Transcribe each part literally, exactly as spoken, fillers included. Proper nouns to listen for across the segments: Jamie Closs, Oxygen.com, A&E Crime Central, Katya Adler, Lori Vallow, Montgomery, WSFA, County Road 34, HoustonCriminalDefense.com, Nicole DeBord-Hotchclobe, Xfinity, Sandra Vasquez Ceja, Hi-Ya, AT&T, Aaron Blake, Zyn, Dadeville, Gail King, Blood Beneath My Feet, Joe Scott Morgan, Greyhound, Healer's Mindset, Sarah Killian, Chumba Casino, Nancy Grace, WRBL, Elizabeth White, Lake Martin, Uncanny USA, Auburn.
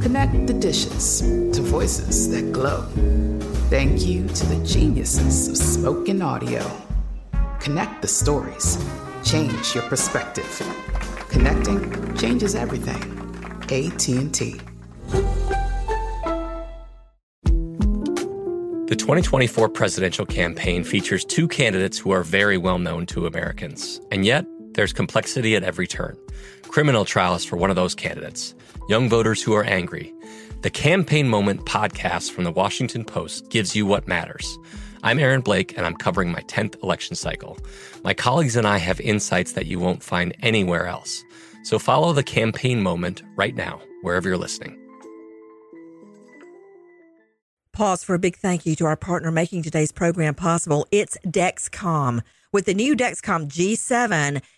Connect the dishes to voices that glow. Thank you to the geniuses of spoken audio. Connect the stories. Change your perspective. Connecting changes everything. A T and T. The twenty twenty-four presidential campaign features two candidates who are very well known to Americans. And yet, there's complexity at every turn. Criminal trials for one of those candidates. Young voters who are angry. The Campaign Moment podcast from The Washington Post gives you what matters. I'm Aaron Blake, and I'm covering my tenth election cycle. My colleagues and I have insights that you won't find anywhere else. So follow The Campaign Moment right now, wherever you're listening. Pause for a big thank you to our partner making today's program possible. It's Dexcom. With the new Dexcom G seven,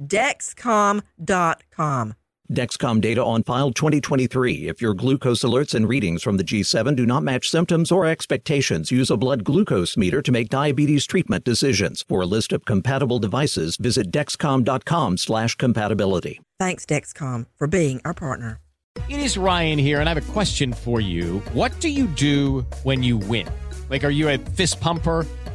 Dexcom dot com. Dexcom data on file twenty twenty-three. If your glucose alerts and readings from the G seven do not match symptoms or expectations, use a blood glucose meter to make diabetes treatment decisions. For a list of compatible devices, visit Dexcom dot com slash compatibility. Thanks, Dexcom, for being our partner. It is Ryan here, and I have a question for you. What do you do when you win? Like, are you a fist pumper,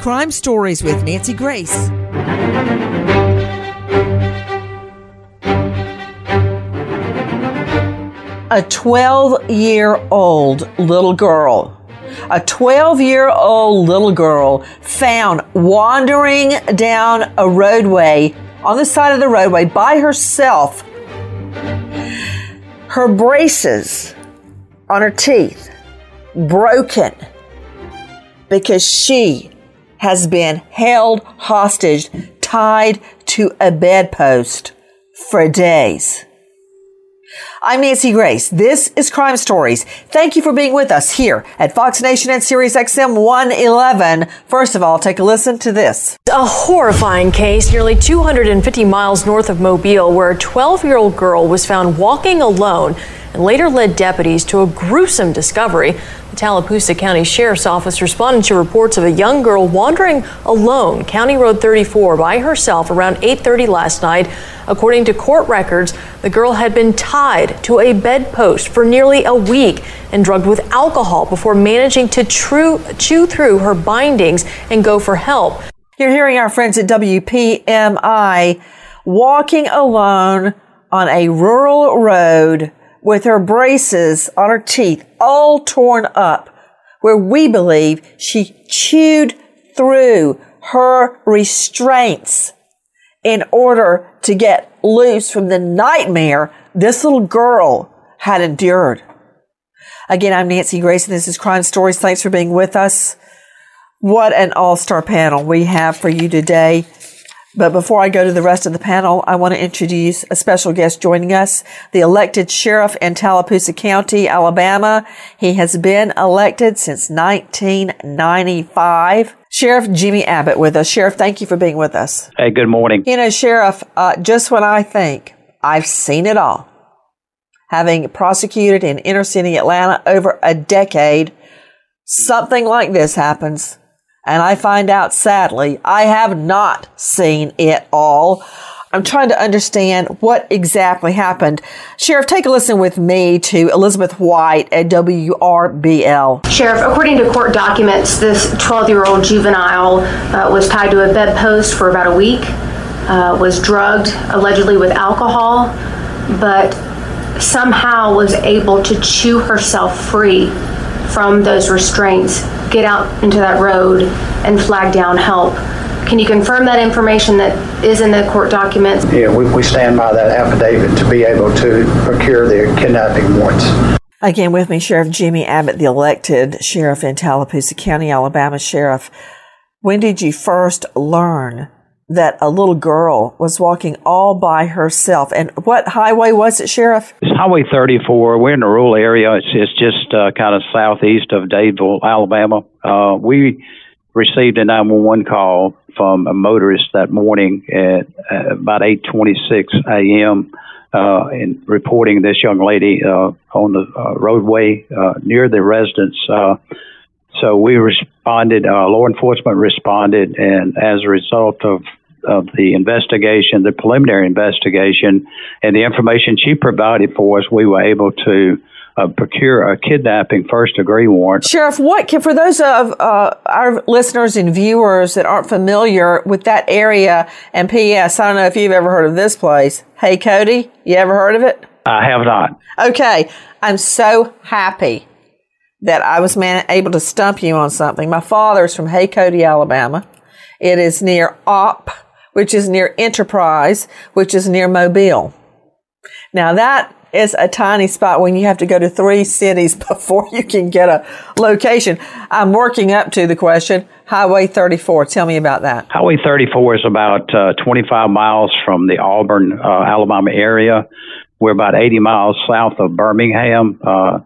Crime Stories with Nancy Grace. A twelve-year-old little girl, a twelve-year-old little girl found wandering down a roadway, on the side of the roadway by herself. Her braces on her teeth broken because she has been held hostage, tied to a bedpost for days. I'm Nancy Grace. This is Crime Stories. Thank you for being with us here at Fox Nation and Sirius X M one eleven. First of all, take a listen to this. A horrifying case nearly two hundred fifty miles north of Mobile, where a twelve-year-old girl was found walking alone and later led deputies to a gruesome discovery. The Tallapoosa County Sheriff's Office responded to reports of a young girl wandering alone County Road thirty-four by herself around eight thirty last night. According to court records, the girl had been tied to a bedpost for nearly a week and drugged with alcohol before managing to true, chew through her bindings and go for help. You're hearing our friends at W P M I walking alone on a rural road with her braces on her teeth all torn up, where we believe she chewed through her restraints in order to get loose from the nightmare this little girl had endured. Again, I'm Nancy Grace, and this is Crime Stories. Thanks for being with us. What an all-star panel we have for you today. But before I go to the rest of the panel, I want to introduce a special guest joining us, the elected sheriff in Tallapoosa County, Alabama. He has been elected since nineteen ninety-five. Sheriff Jimmy Abbott with us. Sheriff, thank you for being with us. Hey, good morning. You know, Sheriff, uh, just when I think I've seen it all, having prosecuted in inner city Atlanta over a decade, something like this happens, and I find out, sadly, I have not seen it all. I'm trying to understand what exactly happened. Sheriff, take a listen with me to Elizabeth White at W R B L. Sheriff, according to court documents, this twelve-year-old juvenile uh, was tied to a bedpost for about a week, uh, was drugged, allegedly with alcohol, but somehow was able to chew herself free from those restraints, get out into that road, and flag down help. Can you confirm that information that is in the court documents? Yeah, we, we stand by that affidavit to be able to procure the kidnapping warrants. Again, with me, Sheriff Jimmy Abbott, the elected sheriff in Tallapoosa County, Alabama. Sheriff, when did you first learn that a little girl was walking all by herself? And what highway was it, Sheriff? It's Highway thirty-four. We're in a rural area. It's, it's just uh, kind of southeast of Dadeville, Alabama. Uh, we received a nine one one call from a motorist that morning at uh, about eight twenty-six a.m. Uh, in reporting this young lady uh, on the uh, roadway uh, near the residence. Uh, so we responded, uh, law enforcement responded, and as a result of, of the investigation, the preliminary investigation, and the information she provided for us, we were able to Uh, procure a kidnapping first-degree warrant. Sheriff, what can, for those of uh, our listeners and viewers that aren't familiar with that area, and P S, I don't know if you've ever heard of this place. Hey, Cody, you ever heard of it? I have not. Okay. I'm so happy that I was man- able to stump you on something. My father is from Hey, Cody, Alabama. It is near O P, which is near Enterprise, which is near Mobile. Now, that it's a tiny spot when you have to go to three cities before you can get a location. I'm working up to the question, Highway thirty-four. Tell me about that. Highway thirty-four is about uh, twenty-five miles from the Auburn, uh, Alabama area. We're about eighty miles south of Birmingham. Uh,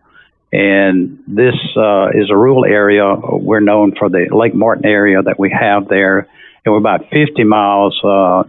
and this uh, is a rural area. We're known for the Lake Martin area that we have there. And we're about fifty miles uh,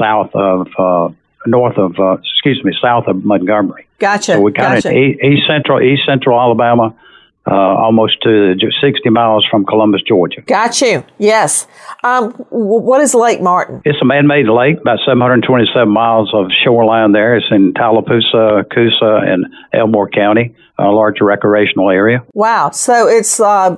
south of uh north of, uh, excuse me, south of Montgomery. Gotcha. So we're kind gotcha. of east, east central, east central Alabama, uh, almost to sixty miles from Columbus, Georgia. Got you. Yes. Um, w- what is Lake Martin? It's a man-made lake, about seven hundred twenty-seven miles of shoreline there. It's in Tallapoosa, Coosa, and Elmore County, a large recreational area. Wow. So it's uh,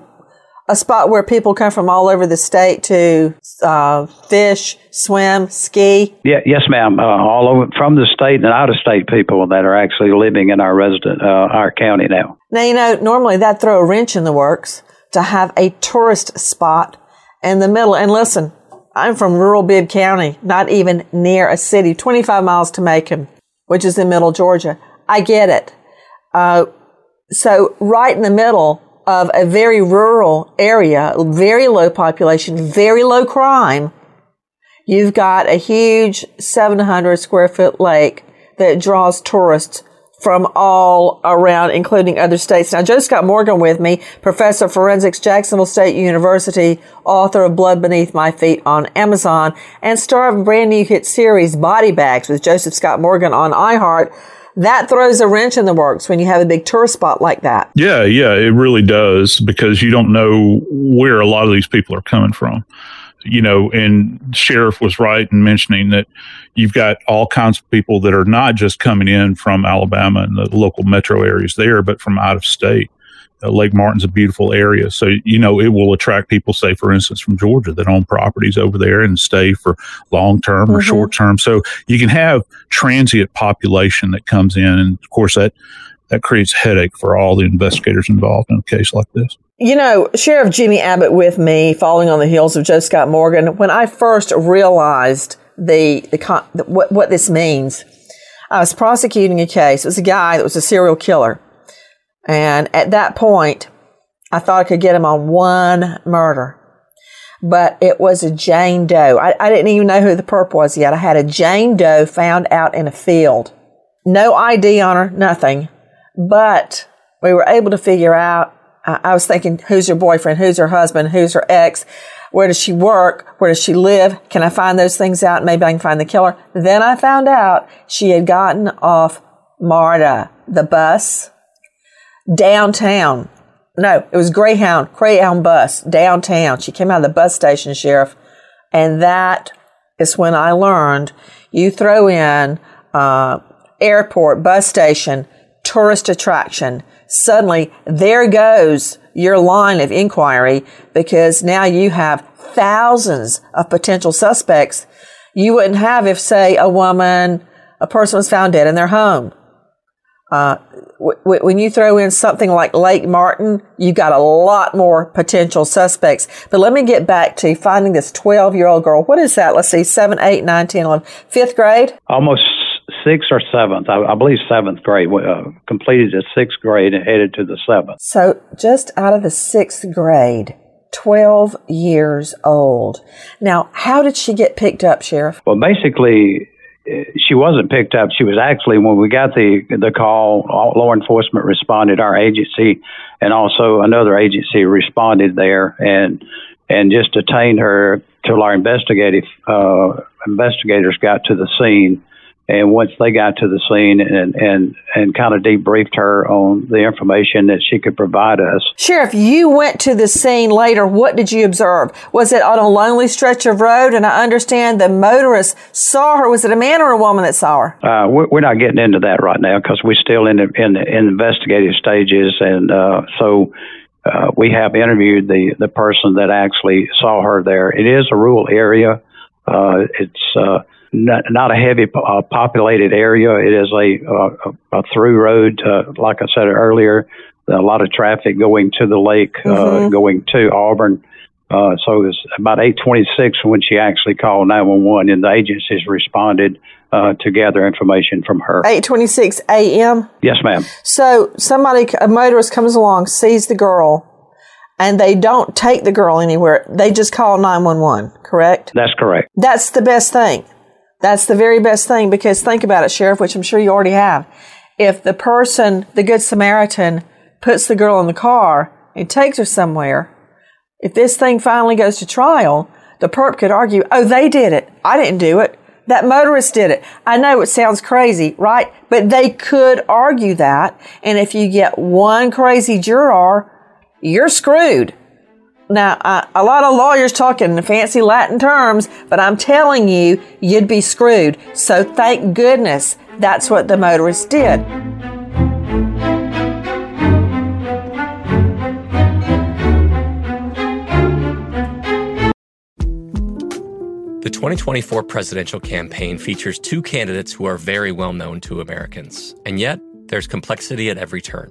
a spot where people come from all over the state to uh, fish, swim, ski? Yeah, yes, ma'am. Uh, all over from the state and out of state people that are actually living in our resident, uh, our county now. Now, you know, normally that throw a wrench in the works to have a tourist spot in the middle. And listen, I'm from rural Bibb County, not even near a city, twenty-five miles to Macon, which is in middle Georgia. I get it. Uh, so right in the middle of a very rural area, very low population, very low crime, you've got a huge seven hundred square foot lake that draws tourists from all around, including other states. Now, Joe Scott Morgan with me, professor of forensics, Jacksonville State University, author of Blood Beneath My Feet on Amazon, and star of a brand new hit series, Body Bags, with Joseph Scott Morgan on iHeart. That throws a wrench in the works when you have a big tourist spot like that. Yeah, yeah, it really does, because you don't know where a lot of these people are coming from. You know, and Sheriff was right in mentioning that you've got all kinds of people that are not just coming in from Alabama and the local metro areas there, but from out of state. Uh, Lake Martin's a beautiful area. So, you know, it will attract people, say, for instance, from Georgia that own properties over there and stay for long term mm-hmm. or short term. So you can have transient population that comes in. And, of course, that, that creates headache for all the investigators involved in a case like this. You know, Sheriff Jimmy Abbott with me, following on the heels of Joe Scott Morgan. When I first realized the, the, con- the what, what this means, I was prosecuting a case. It was a guy that was a serial killer. And at that point, I thought I could get him on one murder. But it was a Jane Doe. I, I didn't even know who the perp was yet. I had a Jane Doe found out in a field. No I D on her, nothing. But we were able to figure out, uh, I was thinking, who's her boyfriend? Who's her husband? Who's her ex? Where does she work? Where does she live? Can I find those things out? Maybe I can find the killer. Then I found out she had gotten off Marta, the bus, downtown. No, it was Greyhound, Greyhound bus downtown. She came out of the bus station, Sheriff. And that is when I learned you throw in uh, airport, bus station, tourist attraction. Suddenly, there goes your line of inquiry, because now you have thousands of potential suspects you wouldn't have if, say, a woman, a person was found dead in their home. Uh, w- w- when you throw in something like Lake Martin, you've got a lot more potential suspects. But let me get back to finding this twelve-year-old girl. What is that? Let's see, seven, eight, nine, ten, eleven. Fifth grade? Almost sixth or seventh. I, I believe seventh grade. Uh, completed the sixth grade and headed to the seventh. So just out of the sixth grade, twelve years old. Now, how did she get picked up, Sheriff? Well, basically, she wasn't picked up. She was actually, when we got the the call, all, law enforcement responded, our agency, and also another agency responded there and and just detained her till our investigative uh, investigators got to the scene. And once they got to the scene and, and, and kind of debriefed her on the information that she could provide us. Sheriff, you went to the scene later. What did you observe? Was it on a lonely stretch of road? And I understand the motorist saw her. Was it a man or a woman that saw her? Uh, we're, we're not getting into that right now because we're still in the, in the investigative stages. And uh, so uh, we have interviewed the, the person that actually saw her there. It is a rural area. Uh, it's... Uh, Not, not a heavy uh, populated area. It is a, uh, a through road, uh, like I said earlier, a lot of traffic going to the lake, mm-hmm. uh, going to Auburn. Uh, so it was about eight twenty-six when she actually called nine one one, and the agencies responded uh, to gather information from her. eight twenty-six a.m.? Yes, ma'am. So somebody, a motorist comes along, sees the girl, and they don't take the girl anywhere. They just call nine one one, correct? That's correct. That's the best thing. That's the very best thing, because think about it, Sheriff, which I'm sure you already have. If the person, the Good Samaritan, puts the girl in the car and takes her somewhere, if this thing finally goes to trial, the perp could argue, oh, they did it. I didn't do it. That motorist did it. I know it sounds crazy, right? But they could argue that. And if you get one crazy juror, you're screwed. Now, uh, a lot of lawyers talk in fancy Latin terms, but I'm telling you, you'd be screwed. So thank goodness that's what the motorist did. The twenty twenty-four presidential campaign features two candidates who are very well known to Americans. And yet, there's complexity at every turn.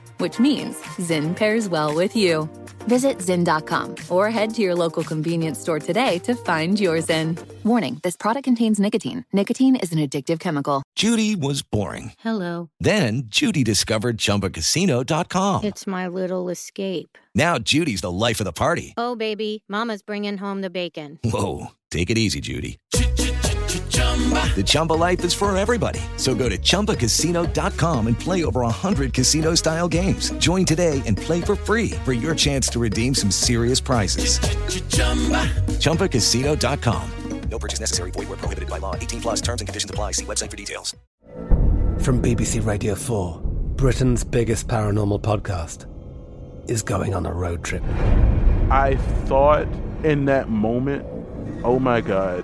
which means Zyn pairs well with you. Visit Zyn dot com or head to your local convenience store today to find your Zyn. Warning, this product contains nicotine. Nicotine is an addictive chemical. Judy was boring. Hello. Then Judy discovered Chumba Casino dot com. It's my little escape. Now Judy's the life of the party. Oh, baby, mama's bringing home the bacon. Whoa, take it easy, Judy. The Chumba life is for everybody. So go to Chumba Casino dot com and play over one hundred casino-style games. Join today and play for free for your chance to redeem some serious prizes. Ch-ch-chumba. Chumba Casino dot com. No purchase necessary. Void where prohibited by law. eighteen plus terms and conditions apply. See website for details. From B B C Radio four, Britain's biggest paranormal podcast is going on a road trip. I thought in that moment, Oh my God,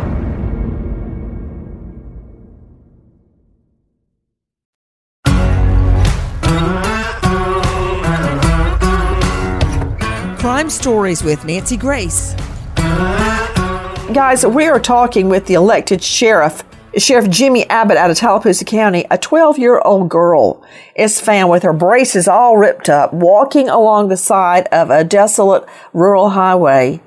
Crime Stories with Nancy Grace. Guys, we are talking with the elected sheriff, Sheriff Jimmy Abbott out of Tallapoosa County. A twelve-year-old girl is found with her braces all ripped up, walking along the side of a desolate rural highway.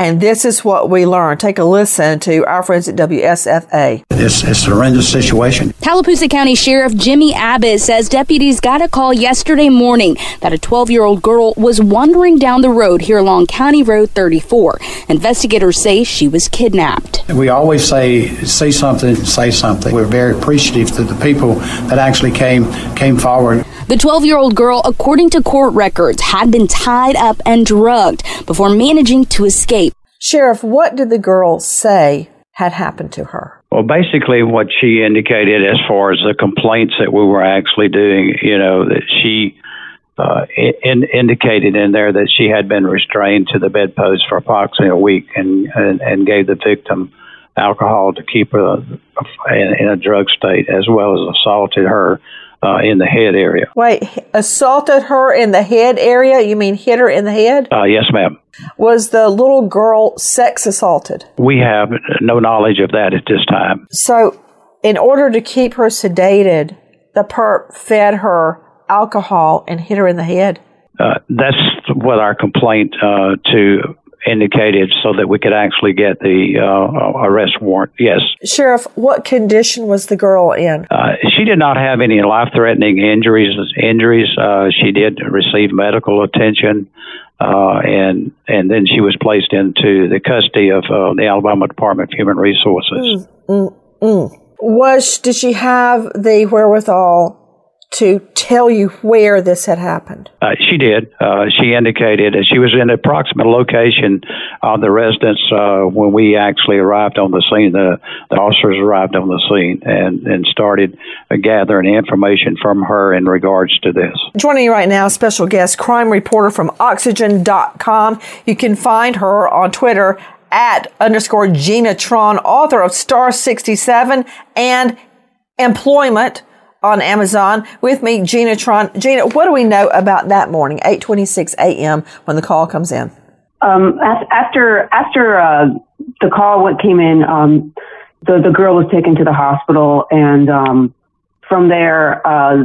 And this is what we learned. Take a listen to our friends at W S F A. It's, it's a horrendous situation. Tallapoosa County Sheriff Jimmy Abbott says deputies got a call yesterday morning that a twelve-year-old girl was wandering down the road here along County Road thirty-four. Investigators say she was kidnapped. We always say, see something, say something. We're very appreciative to the people that actually came came forward. The twelve-year-old girl, according to court records, had been tied up and drugged before managing to escape. Sheriff, what did the girl say had happened to her? Well, basically what she indicated as far as the complaints that we were actually doing, you know, that she uh, in, indicated in there that she had been restrained to the bedpost for approximately a week and, and, and gave the victim alcohol to keep her in, in a drug state, as well as assaulted her Uh, in the head area. Wait, assaulted her in the head area? You mean hit her in the head? Uh, yes, ma'am. Was the little girl sex assaulted? We have no knowledge of that at this time. So, in order to keep her sedated, the perp fed her alcohol and hit her in the head? Uh, that's what our complaint uh, to indicated so that we could actually get the uh, arrest warrant, yes. Sheriff, what condition was the girl in? Uh, she did not have any life-threatening injuries. Injuries. Uh, she did receive medical attention, uh, and and then she was placed into the custody of uh, the Alabama Department of Human Resources. Mm, mm, mm. Was did she have the wherewithal to tell you where this had happened? Uh, she did. Uh, she indicated that she was in the approximate location of the residence uh, when we actually arrived on the scene. The, the officers arrived on the scene and, and started uh, gathering information from her in regards to this. Joining you right now, special guest, crime reporter from Oxygen dot com. You can find her on Twitter at underscore Gina Tron, author of Star sixty-seven and Employment on Amazon. With me, Gina Tron. Gina, what do we know about that morning, eight twenty-six a.m. when the call comes in? Um, after after uh, the call what came in, um, the, the girl was taken to the hospital, and um, from there, uh,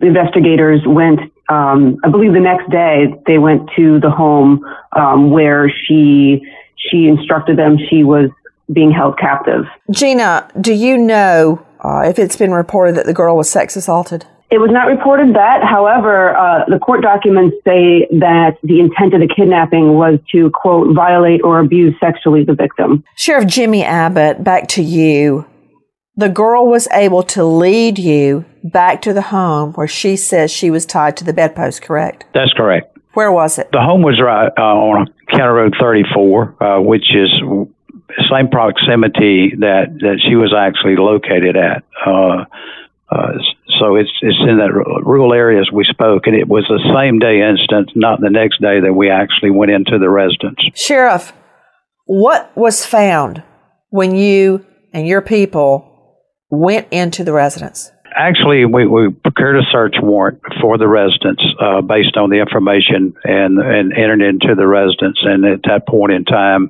the investigators went, um, I believe the next day, they went to the home um, where she she instructed them she was being held captive. Gina, do you know Uh, if it's been reported that the girl was sex assaulted? It was not reported that. However, uh, the court documents say that the intent of the kidnapping was to, quote, violate or abuse sexually the victim. Sheriff Jimmy Abbott, back to you. The girl was able to lead you back to the home where she says she was tied to the bedpost, correct? That's correct. Where was it? The home was right uh, on County Road thirty-four, uh, which is same proximity that, that she was actually located at. Uh, uh, so it's it's in that rural area as we spoke, and it was the same day incident, not the next day that we actually went into the residence. Sheriff, what was found when you and your people went into the residence? Actually, we, we procured a search warrant for the residence uh, based on the information and, and entered into the residence. And at that point in time,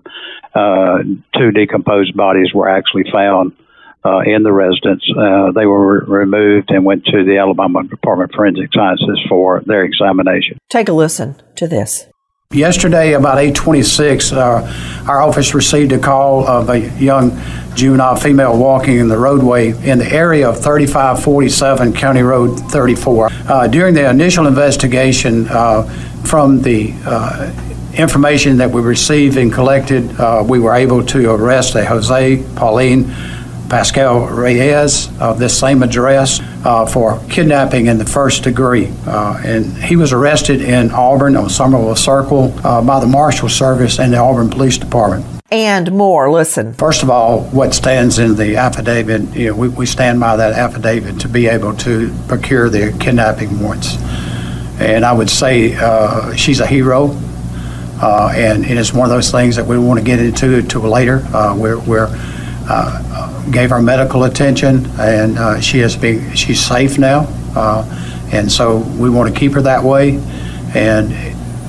uh, two decomposed bodies were actually found uh, in the residence. Uh, they were re- removed and went to the Alabama Department of Forensic Sciences for their examination. Take a listen to this. Yesterday, about eight twenty-six, uh, our office received a call of a young juvenile female walking in the roadway in the area of thirty-five forty-seven County Road thirty-four. Uh, during the initial investigation uh, from the uh, information that we received and collected, uh, we were able to arrest a Jose Paulino Pascual Reyes of this same address uh, for kidnapping in the first degree. Uh, and he was arrested in Auburn on Somerville Circle uh, by the Marshal Service and the Auburn Police Department. And more, listen. First of all, what stands in the affidavit, you know, we, we stand by that affidavit to be able to procure the kidnapping warrants. And I would say uh, she's a hero. Uh, and, and it's one of those things that we want to get into to later. Uh, we're, we're uh, gave her medical attention, and uh, she has been she's safe now, uh, and so we want to keep her that way. And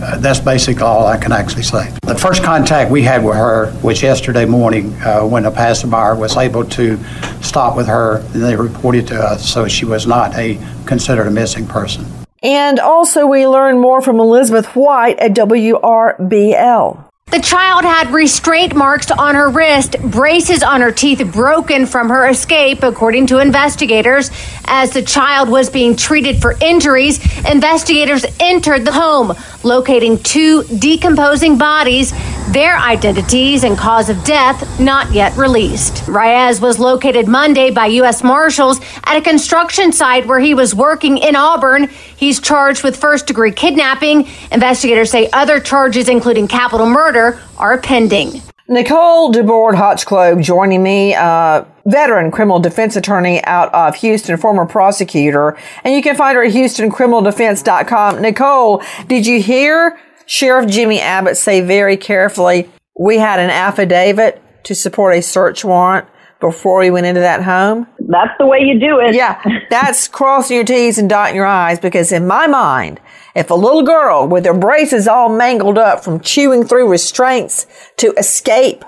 uh, that's basically all I can actually say. The first contact we had with her was yesterday morning uh, when a passerby was able to stop with her, and they reported to us, so she was not a considered a missing person. And also we learn more from Elizabeth White at W R B L. The child had restraint marks on her wrist, braces on her teeth broken from her escape, according to investigators. As the child was being treated for injuries, investigators entered the home, locating two decomposing bodies, their identities and cause of death not yet released. Reyes was located Monday by U S Marshals at a construction site where he was working in Auburn. He's charged with first-degree kidnapping. Investigators say other charges, including capital murder, are pending. Nicole DeBord-Hotchclobe joining me, uh, veteran criminal defense attorney out of Houston, former prosecutor. And you can find her at houston criminal defense dot com. Nicole, did you hear Sheriff Jimmy Abbott say very carefully, we had an affidavit to support a search warrant before we went into that home? That's the way you do it. Yeah, that's crossing your T's and dotting your I's, because in my mind, if a little girl with her braces all mangled up from chewing through restraints to escape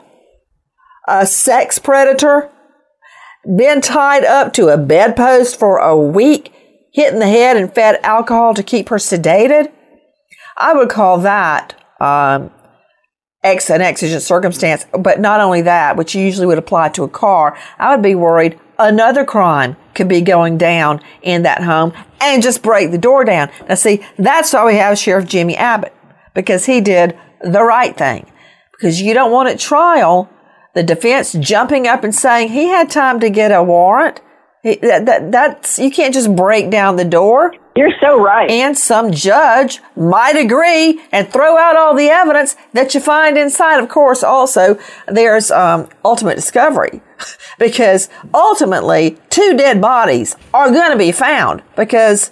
a sex predator, been tied up to a bedpost for a week, hit in the head and fed alcohol to keep her sedated, I would call that um, ex- an exigent circumstance. But not only that, which usually would apply to a car, I would be worried another crime could be going down in that home and just break the door down. Now, see, that's why we have Sheriff Jimmy Abbott, because he did the right thing. Because you don't want at trial the defense jumping up and saying he had time to get a warrant. That, that, that's, you can't just break down the door. You're so right. And some judge might agree and throw out all the evidence that you find inside. Of course, also, there's um, ultimate discovery, because ultimately, two dead bodies are going to be found because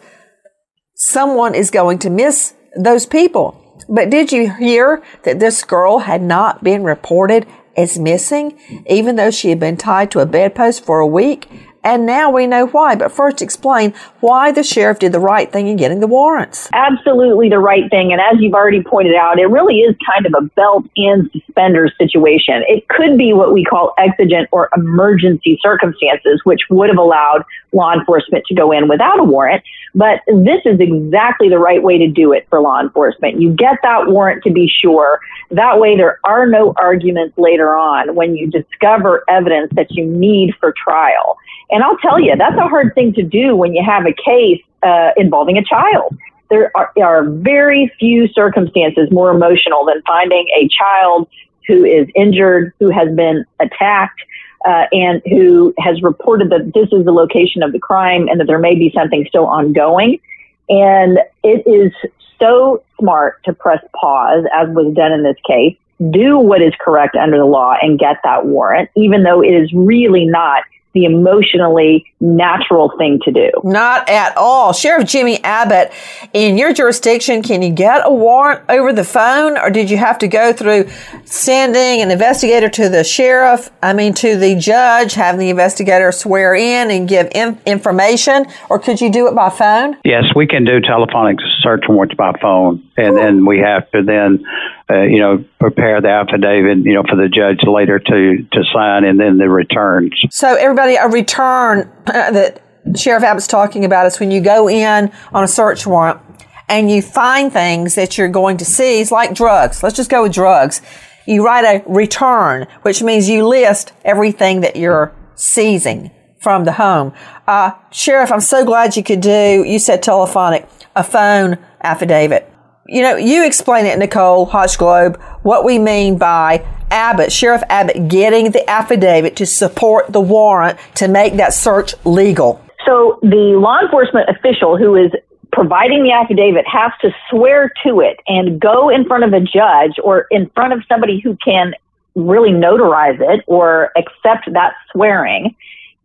someone is going to miss those people. But did you hear that this girl had not been reported as missing, even though she had been tied to a bedpost for a week? And now we know why. But first, explain why the sheriff did the right thing in getting the warrants. Absolutely the right thing. And as you've already pointed out, it really is kind of a belt and suspenders situation. It could be what we call exigent or emergency circumstances, which would have allowed law enforcement to go in without a warrant. But this is exactly the right way to do it for law enforcement. You get that warrant to be sure. That way there are no arguments later on when you discover evidence that you need for trial. And I'll tell you, that's a hard thing to do when you have a case uh, involving a child. There are, are very few circumstances more emotional than finding a child who is injured, who has been attacked, uh, and who has reported that this is the location of the crime and that there may be something still ongoing. And it is so smart to press pause, as was done in this case, do what is correct under the law and get that warrant, even though it is really not the emotionally natural thing to do. Not at all. Sheriff Jimmy Abbott, in your jurisdiction, can you get a warrant over the phone, or did you have to go through sending an investigator to the sheriff, I mean to the judge, having the investigator swear in and give in- information, or could you do it by phone? Yes, we can do telephonic search warrants by phone, and cool. Then we have to then Uh, you know, prepare the affidavit, you know, for the judge later to, to sign, and then the returns. So everybody, a return uh, that Sheriff Abbott's talking about is when you go in on a search warrant and you find things that you're going to seize, like drugs. Let's just go with drugs. You write a return, which means you list everything that you're seizing from the home. Uh, Sheriff, I'm so glad you could do, you said telephonic, a phone affidavit. you know, you explain it, Nicole Hodge Globe, what we mean by Abbott, Sheriff Abbott, getting the affidavit to support the warrant to make that search legal. So the law enforcement official who is providing the affidavit has to swear to it and go in front of a judge or in front of somebody who can really notarize it or accept that swearing,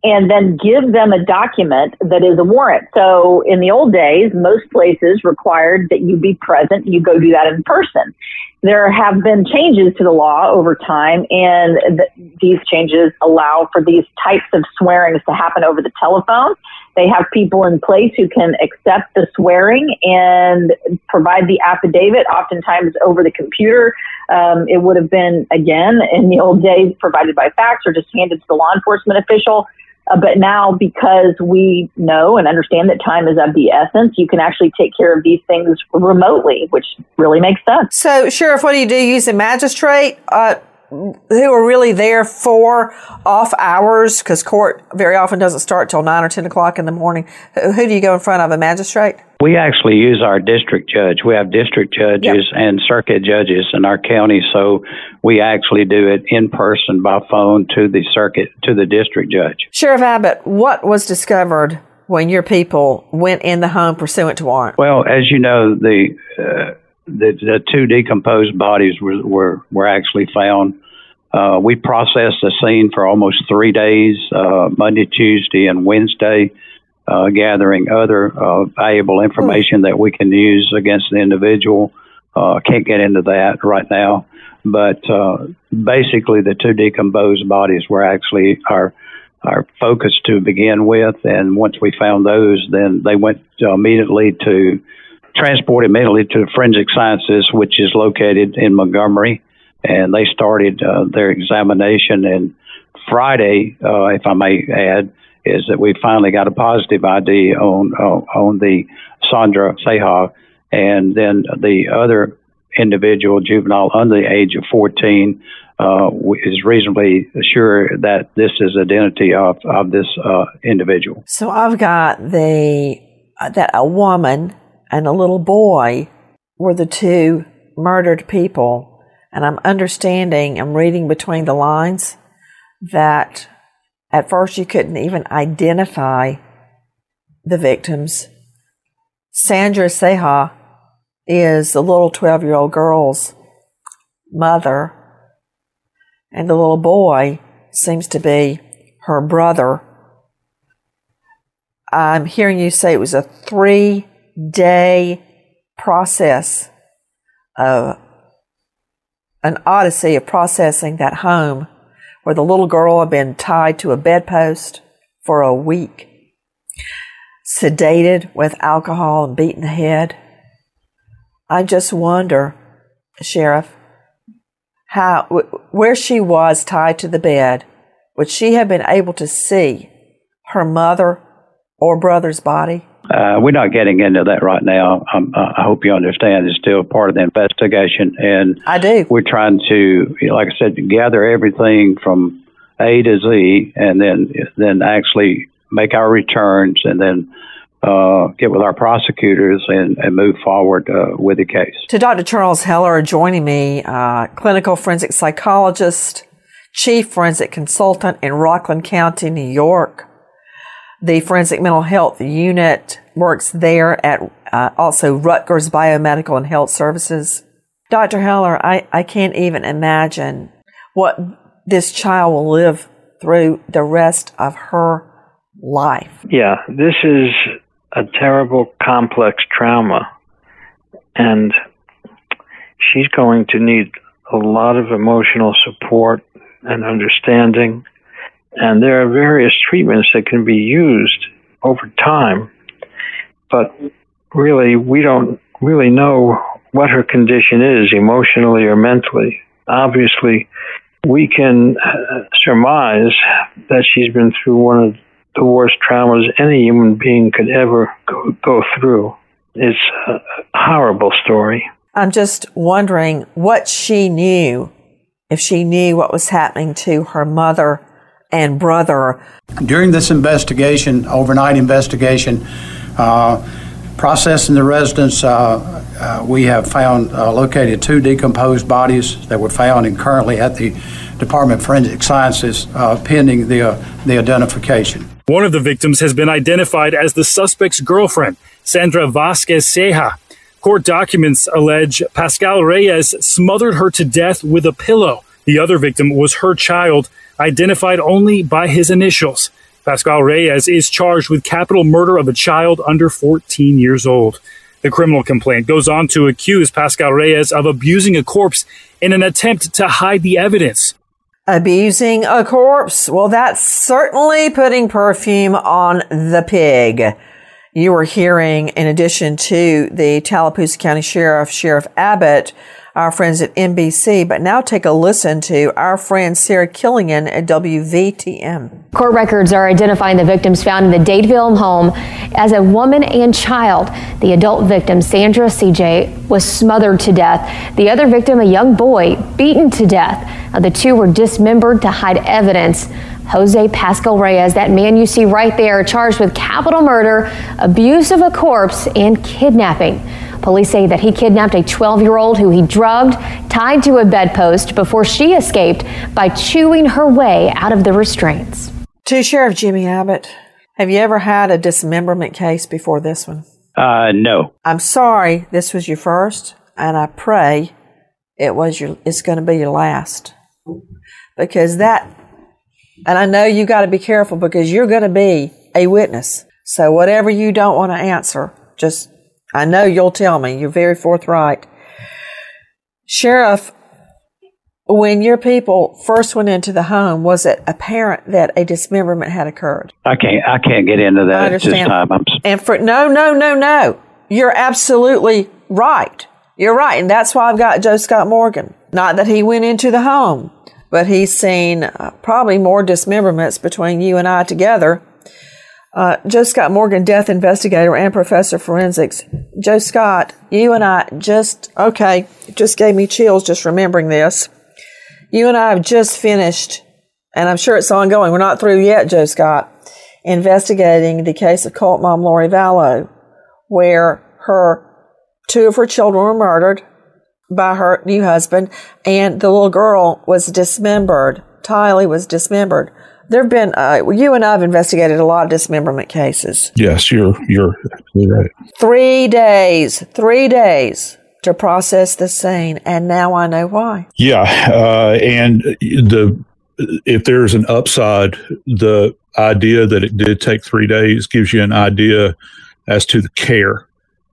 and then give them a document that is a warrant. So in the old days, most places required that you be present. You go do that in person. There have been changes to the law over time, and th- these changes allow for these types of swearings to happen over the telephone. They have people in place who can accept the swearing and provide the affidavit, oftentimes over the computer. Um, it would have been, again, in the old days, provided by fax or just handed to the law enforcement official. Uh, but now, because we know and understand that time is of the essence, you can actually take care of these things remotely, which really makes sense. So, Sheriff, what do you do? You use a magistrate uh, who are really there for off hours, because court very often doesn't start till nine or ten o'clock in the morning. Who do you go in front of, a magistrate? We actually use our district judge. We have district judges yep. and circuit judges in our county, so we actually do it in person by phone to the circuit, to the district judge. Sheriff Abbott, what was discovered when your people went in the home pursuant to warrant? Well, as you know, the uh, the, the two decomposed bodies were were, were actually found. Uh, we processed the scene for almost three days, uh, Monday, Tuesday, and Wednesday. Uh, gathering other uh, valuable information that we can use against the individual. Uh, can't get into that right now, but uh, basically the two decomposed bodies were actually our our focus to begin with, and once we found those, then they went uh, immediately to, transported immediately to Forensic Sciences, which is located in Montgomery, and they started uh, their examination. And Friday, uh, if I may add, is that we finally got a positive I D on uh, on the Sandra Ceja, and then the other individual juvenile under the age of fourteen uh, is reasonably sure that this is identity of of this uh, individual. So I've got the uh, that a woman and a little boy were the two murdered people, and I'm understanding, I'm reading between the lines that at first, you couldn't even identify the victims. Sandra Ceja is the little twelve-year-old girl's mother, and the little boy seems to be her brother. I'm hearing you say it was a three-day process of an odyssey of processing that home, where the little girl had been tied to a bedpost for a week, sedated with alcohol and beaten the head. I just wonder, Sheriff, how where she was tied to the bed, would she have been able to see her mother or brother's body? Uh, we're not getting into that right now. Um, I hope you understand it's still part of the investigation. And I do. We're trying to, like I said, gather everything from A to Z and then then actually make our returns and then uh, get with our prosecutors and, and move forward uh, with the case. To Doctor Charles Heller joining me, uh, clinical forensic psychologist, chief forensic consultant in Rockland County, New York. The Forensic Mental Health Unit works there at uh, also Rutgers Biomedical and Health Services. Doctor Heller, I, I can't even imagine what this child will live through the rest of her life. Yeah, this is a terrible, complex trauma, and she's going to need a lot of emotional support and understanding. And there are various treatments that can be used over time, but really, we don't really know what her condition is emotionally or mentally. Obviously, we can uh, surmise that she's been through one of the worst traumas any human being could ever go, go through. It's a horrible story. I'm just wondering what she knew, if she knew what was happening to her mother and brother. During this investigation, overnight investigation, uh, Processing the residents, uh, uh, we have found, uh, located two decomposed bodies that were found and currently at the Department of Forensic Sciences uh, pending the, uh, the identification. One of the victims has been identified as the suspect's girlfriend, Sandra Vasquez Ceja. Court documents allege Pascual Reyes smothered her to death with a pillow. The other victim was her child, identified only by his initials. Pascual Reyes is charged with capital murder of a child under fourteen years old. The criminal complaint goes on to accuse Pascual Reyes of abusing a corpse in an attempt to hide the evidence. Abusing a corpse? Well, that's certainly putting perfume on the pig. You were hearing, in addition to the Tallapoosa County Sheriff, Sheriff Abbott, our friends at N B C, but now take a listen to our friend Sarah Killian at W V T M. Court records are identifying the victims found in the Dadeville home as a woman and child. The adult victim, Sandra C J, was smothered to death. The other victim, a young boy, beaten to death. The two were dismembered to hide evidence. Jose Paschal Reyes, that man you see right there, charged with capital murder, abuse of a corpse, and kidnapping. Police say that he kidnapped a twelve-year-old who he drugged, tied to a bedpost before she escaped by chewing her way out of the restraints. To Sheriff Jimmy Abbott, have you ever had a dismemberment case before this one? Uh, no. I'm sorry this was your first, and I pray it was your. It's going to be your last. Because that, and I know you got to be careful because you're going to be a witness. So whatever you don't want to answer, just, I know you'll tell me. You're very forthright. Sheriff, when your people first went into the home, was it apparent that a dismemberment had occurred? I can't I can't get into that I understand. At this time. And for, no, no, no, no. You're absolutely right. You're right. And that's why I've got Joe Scott Morgan. Not that he went into the home, but he's seen uh, probably more dismemberments between you and I together. Uh, Joe Scott Morgan, death investigator and professor of forensics. Joe Scott, you and I just, okay, it just gave me chills just remembering this. You and I have just finished, and I'm sure it's ongoing, we're not through yet, Joe Scott, investigating the case of cult mom Lori Vallow, where her two of her children were murdered by her new husband, and the little girl was dismembered. Tylee was dismembered. There have been, uh, you and I have investigated a lot of dismemberment cases. Yes, you're, you're, you're right. Three days, three days to process the scene, and now I know why. Yeah, uh, and the if there's an upside, the idea that it did take three days gives you an idea as to the care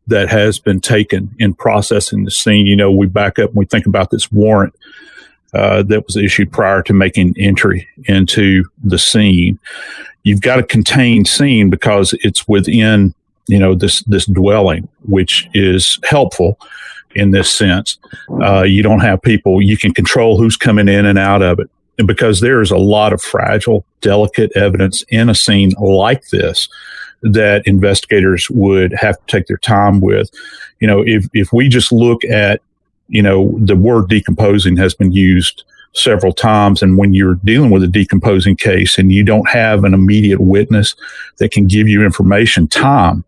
that has been taken in processing the scene. You know, we back up and we think about this warrant uh, that was issued prior to making entry into the scene. You've got a contained scene because it's within, you know, this, this dwelling, which is helpful in this sense. Uh, you don't have people, you can control who's coming in and out of it. And because there is a lot of fragile, delicate evidence in a scene like this that investigators would have to take their time with. You know, if, if we just look at, you know, the word decomposing has been used several times. And when you're dealing with a decomposing case and you don't have an immediate witness that can give you information, time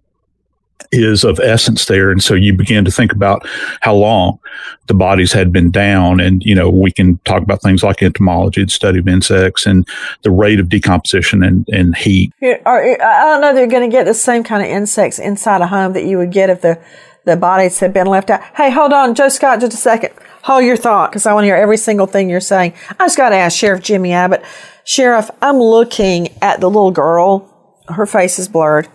is of essence there. And so you begin to think about how long the bodies had been down. And, you know, we can talk about things like entomology, the study of insects, and the rate of decomposition and, and heat. I don't know they're going to get the same kind of insects inside a home that you would get if the, the bodies had been left out. Hey, hold on, Joe Scott, just a second. Hold your thought, because I want to hear every single thing you're saying. I just got to ask Sheriff Jimmy Abbott. Sheriff, I'm looking at the little girl. Her face is blurred.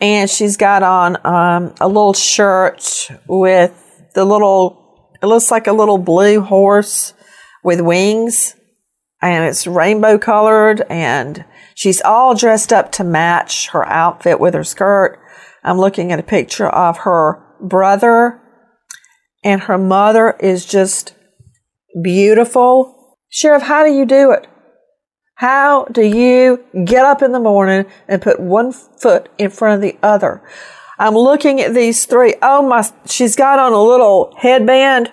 And she's got on um, a little shirt with the little, it looks like a little blue horse with wings. And it's rainbow colored. And she's all dressed up to match her outfit with her skirt. I'm looking at a picture of her brother. And her mother is just beautiful. Sheriff, how do you do it? How do you get up in the morning and put one foot in front of the other? I'm looking at these three. Oh my, she's got on a little headband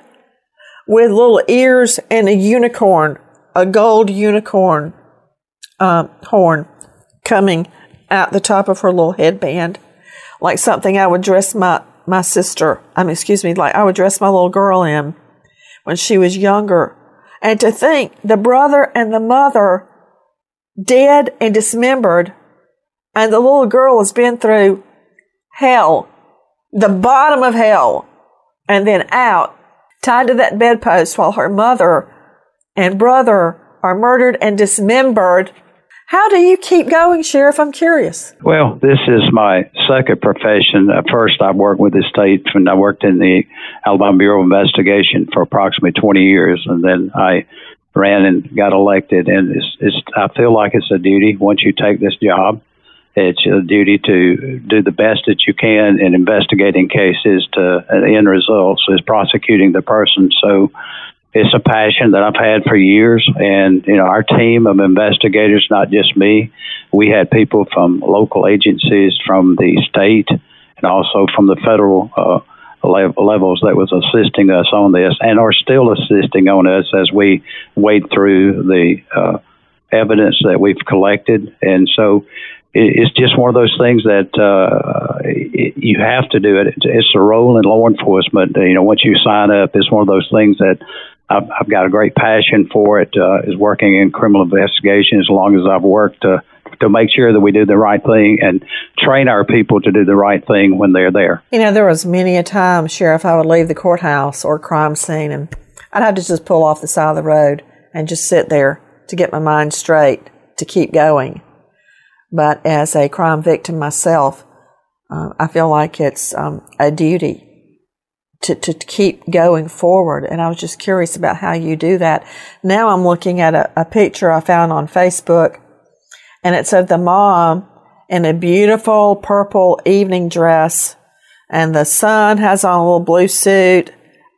with little ears and a unicorn, a gold unicorn um, horn coming out the top of her little headband. like something I would dress my, my sister, I mean, excuse me, like I would dress my little girl in when she was younger. And to think the brother and the mother dead and dismembered, and the little girl has been through hell, the bottom of hell, and then out, tied to that bedpost while her mother and brother are murdered and dismembered. How do you keep going, Sheriff? I'm curious. Well, this is my second profession. At first, I worked with the state, and I worked in the Alabama Bureau of Investigation for approximately twenty years, and then I ran and got elected. And it's, it's, I feel like it's a duty. Once you take this job, it's a duty to do the best that you can in investigating cases to uh, the end results is prosecuting the person. So it's a passion that I've had for years. And, you know, our team of investigators, not just me, we had people from local agencies, from the state, and also from the federal uh, le- levels that was assisting us on this and are still assisting on us as we wade through the uh, evidence that we've collected. And so it's just one of those things that uh, it, you have to do it. It's a role in law enforcement. You know, once you sign up, it's one of those things that I've, I've got a great passion for. It uh, is working in criminal investigation as long as I've worked uh, to make sure that we do the right thing and train our people to do the right thing when they're there. You know, there was many a time, Sheriff, I would leave the courthouse or crime scene, and I'd have to just pull off the side of the road and just sit there to get my mind straight to keep going. But as a crime victim myself, uh, I feel like it's um, a duty to, to keep going forward. And I was just curious about how you do that. Now I'm looking at a, a picture I found on Facebook, and it's of the mom in a beautiful purple evening dress, and the son has on a little blue suit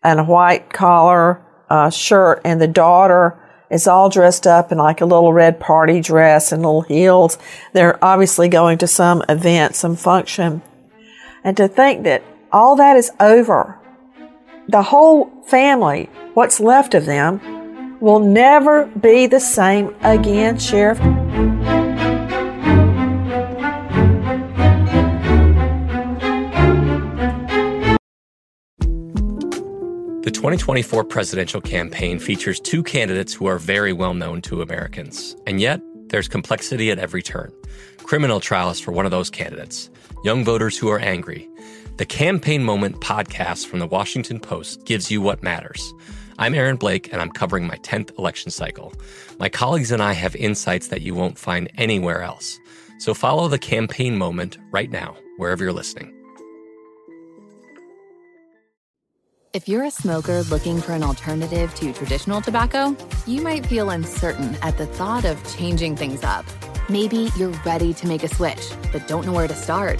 and a white collar uh, shirt, and the daughter is all dressed up in like a little red party dress and little heels. They're obviously going to some event, some function. And to think that all that is over, the whole family, what's left of them, will never be the same again, Sheriff. The twenty twenty-four presidential campaign features two candidates who are very well known to Americans. And yet, there's complexity at every turn. Criminal trials for one of those candidates. Young voters who are angry. The Campaign Moment podcast from the Washington Post gives you what matters. I'm Aaron Blake, and I'm covering my tenth election cycle. My colleagues and I have insights that you won't find anywhere else. So follow the Campaign Moment right now, wherever you're listening. If you're a smoker looking for an alternative to traditional tobacco, you might feel uncertain at the thought of changing things up. Maybe you're ready to make a switch, but don't know where to start.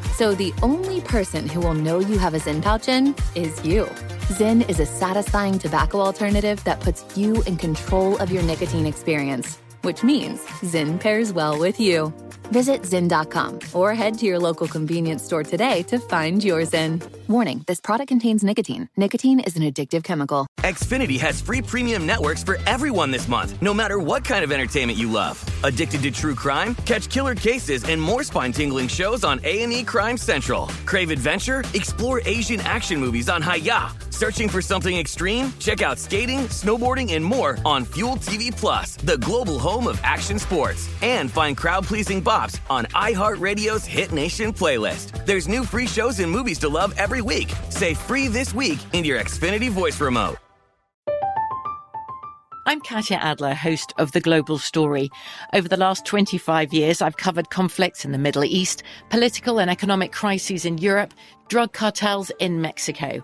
So the only person who will know you have a Zyn pouch in is you. Zyn is a satisfying tobacco alternative that puts you in control of your nicotine experience, which means Zyn pairs well with you. Visit Zyn dot com or head to your local convenience store today to find your Zyn. Warning, this product contains nicotine. Nicotine is an addictive chemical. Xfinity has free premium networks for everyone this month, no matter what kind of entertainment you love. Addicted to true crime? Catch killer cases and more spine-tingling shows on A and E Crime Central. Crave adventure? Explore Asian action movies on Hi-Ya. Searching for something extreme? Check out skating, snowboarding, and more on Fuel T V Plus, the global home of action sports. And find crowd-pleasing bops on iHeartRadio's Hit Nation playlist. There's new free shows and movies to love every week. Say free this week in your Xfinity voice remote. I'm Katya Adler, host of The Global Story. Over the last twenty-five years, I've covered conflicts in the Middle East, political and economic crises in Europe, drug cartels in Mexico.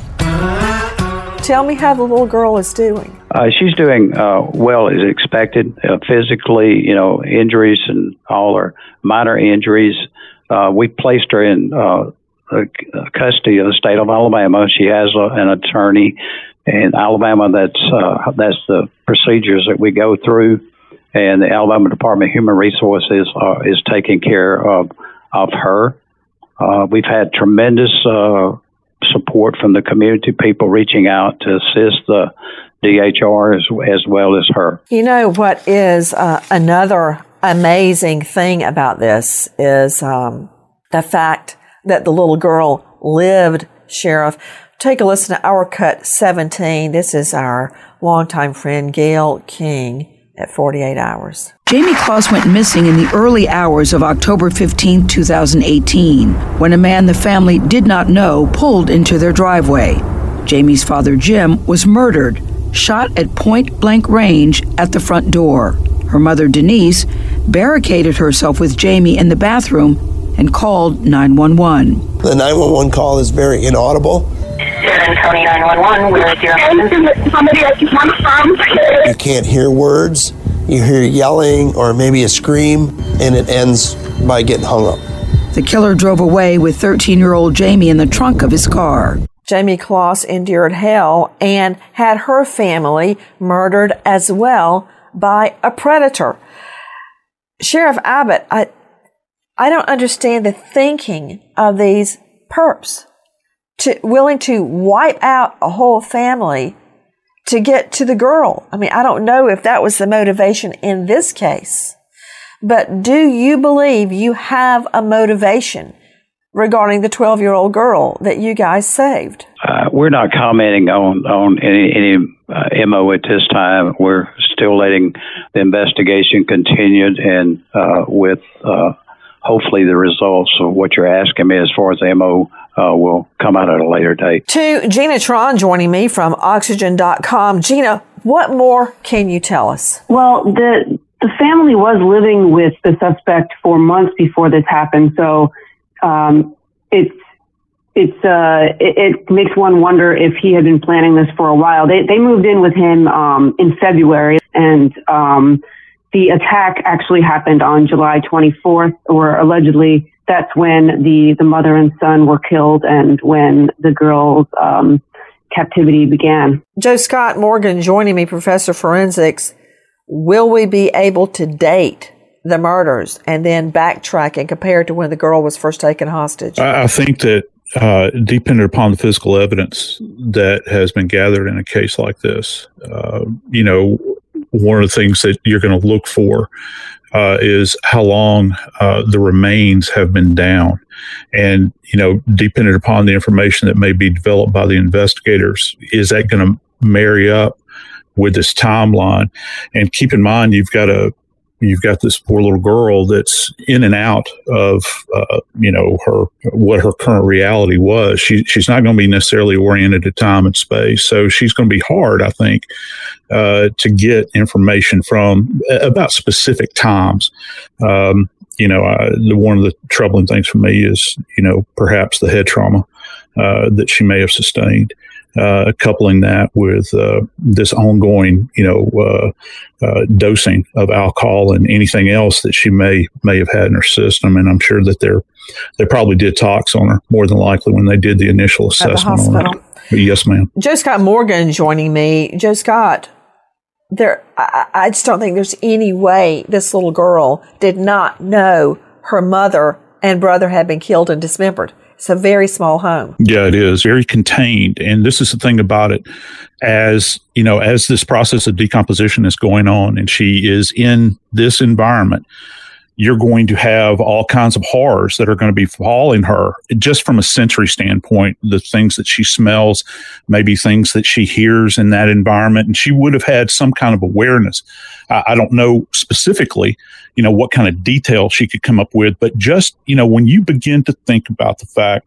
Tell me how the little girl is doing. Uh, she's doing uh, well as expected. Uh, physically, you know, injuries and all are minor injuries. Uh, we placed her in uh, custody of the state of Alabama. She has a, an attorney in Alabama. That's uh, that's the procedures that we go through, and the Alabama Department of Human Resources uh, is taking care of of her. Uh, we've had tremendous uh, support from the community, people reaching out to assist the D H R as, as well as her. You know what is uh, another amazing thing about this is um, the fact that the little girl lived, Sheriff. Take a listen to our cut seventeen. This is our longtime friend Gail King at forty-eight hours. Jamie Closs went missing in the early hours of October fifteenth, twenty eighteen, when a man the family did not know pulled into their driveway. Jamie's father, Jim, was murdered, shot at point-blank range at the front door. Her mother, Denise, barricaded herself with Jamie in the bathroom and called nine one one. The nine one one call is very inaudible. seven twenty nine one one, we're with your husband. Somebody I just want to find. You can't hear words. You hear yelling or maybe a scream, and it ends by getting hung up. The killer drove away with thirteen-year-old Jamie in the trunk of his car. Jamie Closs endured hell and had her family murdered as well by a predator. Sheriff Abbott, I, I don't understand the thinking of these perps, to, willing to wipe out a whole family to get to the girl. I mean, I don't know if that was the motivation in this case, but do you believe you have a motivation regarding the twelve-year-old girl that you guys saved? Uh, we're not commenting on, on any, any uh, M O at this time. We're still letting the investigation continue, and uh, with uh, hopefully the results of what you're asking me as far as the M O Uh, will come out at a later date. To Gina Tron joining me from Oxygen dot com. Gina, what more can you tell us? Well, the the family was living with the suspect for months before this happened, so um, it's it's uh, it, it makes one wonder if he had been planning this for a while. They they moved in with him um, in February, and um, the attack actually happened on July twenty-fourth, or allegedly. That's when the, the mother and son were killed and when the girl's um, captivity began. Joe Scott Morgan joining me, Professor of Forensics. Will we be able to date the murders and then backtrack and compare to when the girl was first taken hostage? I, I think that uh, dependent upon the physical evidence that has been gathered in a case like this, uh, you know, one of the things that you're going to look for Uh, is how long uh, the remains have been down. And, you know, dependent upon the information that may be developed by the investigators, is that going to marry up with this timeline? And keep in mind, you've got a you've got this poor little girl that's in and out of, uh, you know, her what her current reality was. She she's not going to be necessarily oriented to time and space, so she's going to be hard, I think, Uh, to get information from about specific times. Um, you know, I, the, one of the troubling things for me is, you know, perhaps the head trauma uh, that she may have sustained, uh, coupling that with uh, this ongoing, you know, uh, uh, dosing of alcohol and anything else that she may may have had in her system. And I'm sure that they're they probably did tox on her more than likely when they did the initial assessment on her. But yes, ma'am. Joe Scott Morgan joining me. Joe Scott. There, I, I just don't think there's any way this little girl did not know her mother and brother had been killed and dismembered. It's a very small home. Yeah, it is very contained, and this is the thing about it. As you know, as this process of decomposition is going on, and she is in this environment, you're going to have all kinds of horrors that are going to be following her just from a sensory standpoint, the things that she smells, maybe things that she hears in that environment. And she would have had some kind of awareness. I, I don't know specifically, you know, what kind of detail she could come up with, but just, you know, when you begin to think about the fact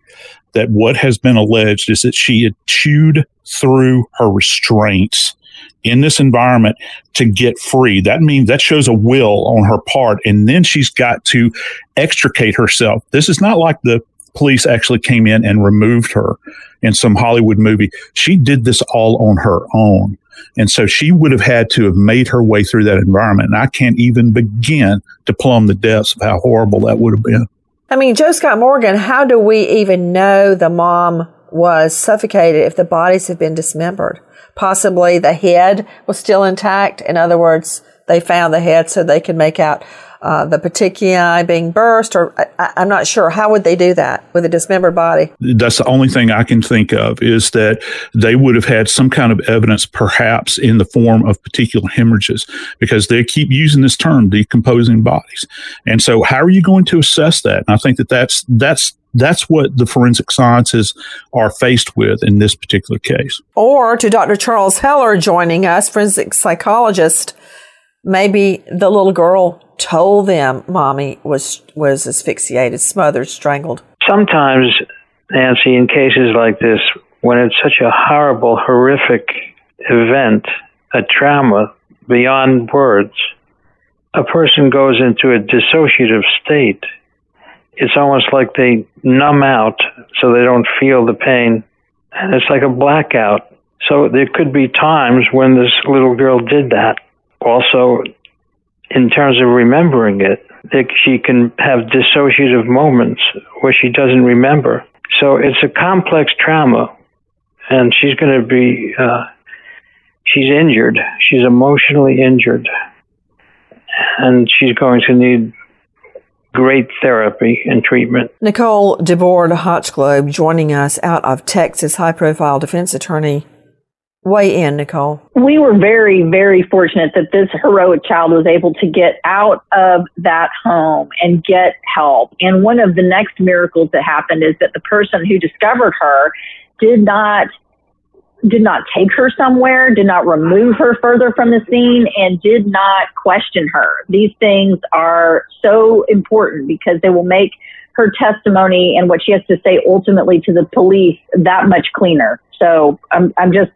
that what has been alleged is that she had chewed through her restraints in this environment to get free. That means that shows a will on her part. And then she's got to extricate herself. This is not like the police actually came in and removed her in some Hollywood movie. She did this all on her own. And so she would have had to have made her way through that environment. And I can't even begin to plumb the depths of how horrible that would have been. I mean, Joe Scott Morgan, how do we even know the mom was suffocated if the bodies have been dismembered? Possibly the head was still intact. In other words, they found the head so they could make out uh, the petechiae being burst. Or I, I'm not sure. How would they do that with a dismembered body? That's the only thing I can think of is that they would have had some kind of evidence, perhaps in the form of particular hemorrhages, because they keep using this term, decomposing bodies. And so how are you going to assess that? And I think that that's that's. That's what the forensic sciences are faced with in this particular case. Or to Doctor Charles Heller joining us, forensic psychologist, maybe the little girl told them mommy was was asphyxiated, smothered, strangled. Sometimes, Nancy, in cases like this, when it's such a horrible, horrific event, a trauma beyond words, a person goes into a dissociative state. It's almost like they numb out so they don't feel the pain. And it's like a blackout. So there could be times when this little girl did that. Also, in terms of remembering it, that she can have dissociative moments where she doesn't remember. So it's a complex trauma. And she's going to be, uh, she's injured. She's emotionally injured. And she's going to need great therapy and treatment. Nicole DeBoard Hotchglobe joining us out of Texas, high-profile defense attorney. Weigh in, Nicole. We were very, very fortunate that this heroic child was able to get out of that home and get help. And one of the next miracles that happened is that the person who discovered her did not did not take her somewhere, did not remove her further from the scene, and did not question her. These things are so important because they will make her testimony and what she has to say ultimately to the police that much cleaner. So I'm I'm just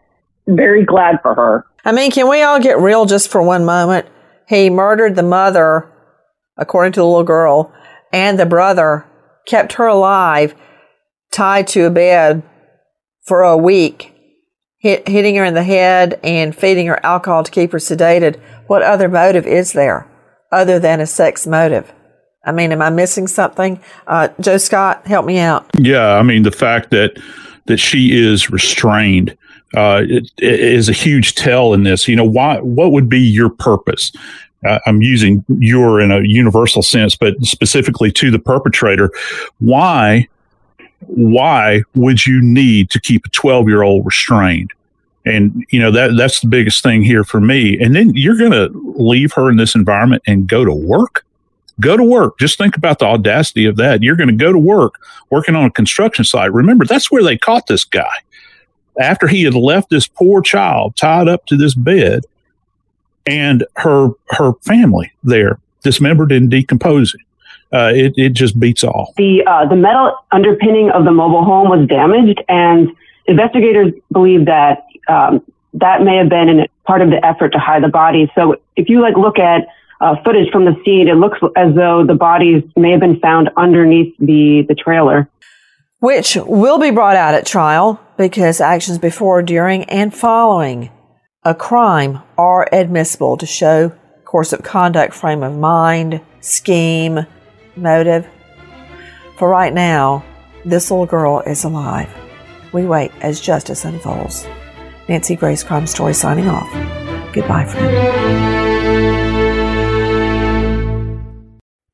very glad for her. I mean, can we all get real just for one moment? He murdered the mother, according to the little girl, and the brother, kept her alive, tied to a bed for a week, hitting her in the head and feeding her alcohol to keep her sedated. What other motive is there other than a sex motive? I mean, am I missing something? Uh, Joe Scott, help me out. Yeah, I mean, the fact that that she is restrained uh, it, it is a huge tell in this. You know, why? What would be your purpose? Uh, I'm using your in a universal sense, but specifically to the perpetrator. Why? Why would you need to keep a twelve-year-old restrained? And, you know, that that's the biggest thing here for me. And then you're going to leave her in this environment and go to work? Go to work. Just think about the audacity of that. You're going to go to work, working on a construction site. Remember, that's where they caught this guy. After he had left this poor child tied up to this bed and her her family there, dismembered and decomposing. Uh, it, it just beats all. The uh, the metal underpinning of the mobile home was damaged, and investigators believe that um, that may have been part of the effort to hide the body. So if you like look at uh, footage from the scene, it looks as though the bodies may have been found underneath the, the trailer. Which will be brought out at trial because actions before, during, and following a crime are admissible to show course of conduct, frame of mind, scheme, motive. For right now, this little girl is alive. We wait as justice unfolds. Nancy Grace, Crime Story, signing off. Goodbye, friend.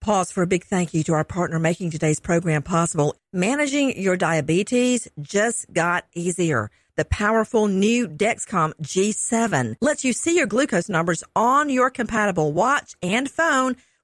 Pause for a big thank you to our partner making today's program possible. Managing your diabetes just got easier. The powerful new Dexcom G seven lets you see your glucose numbers on your compatible watch and phone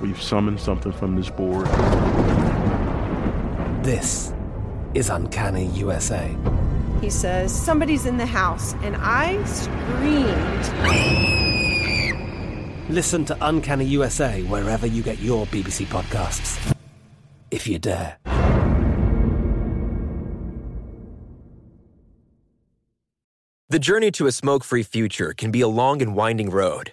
we've summoned something from this board. This is Uncanny U S A. He says, somebody's in the house, and I screamed. Listen to Uncanny U S A wherever you get your B B C podcasts, if you dare. The journey to a smoke-free future can be a long and winding road.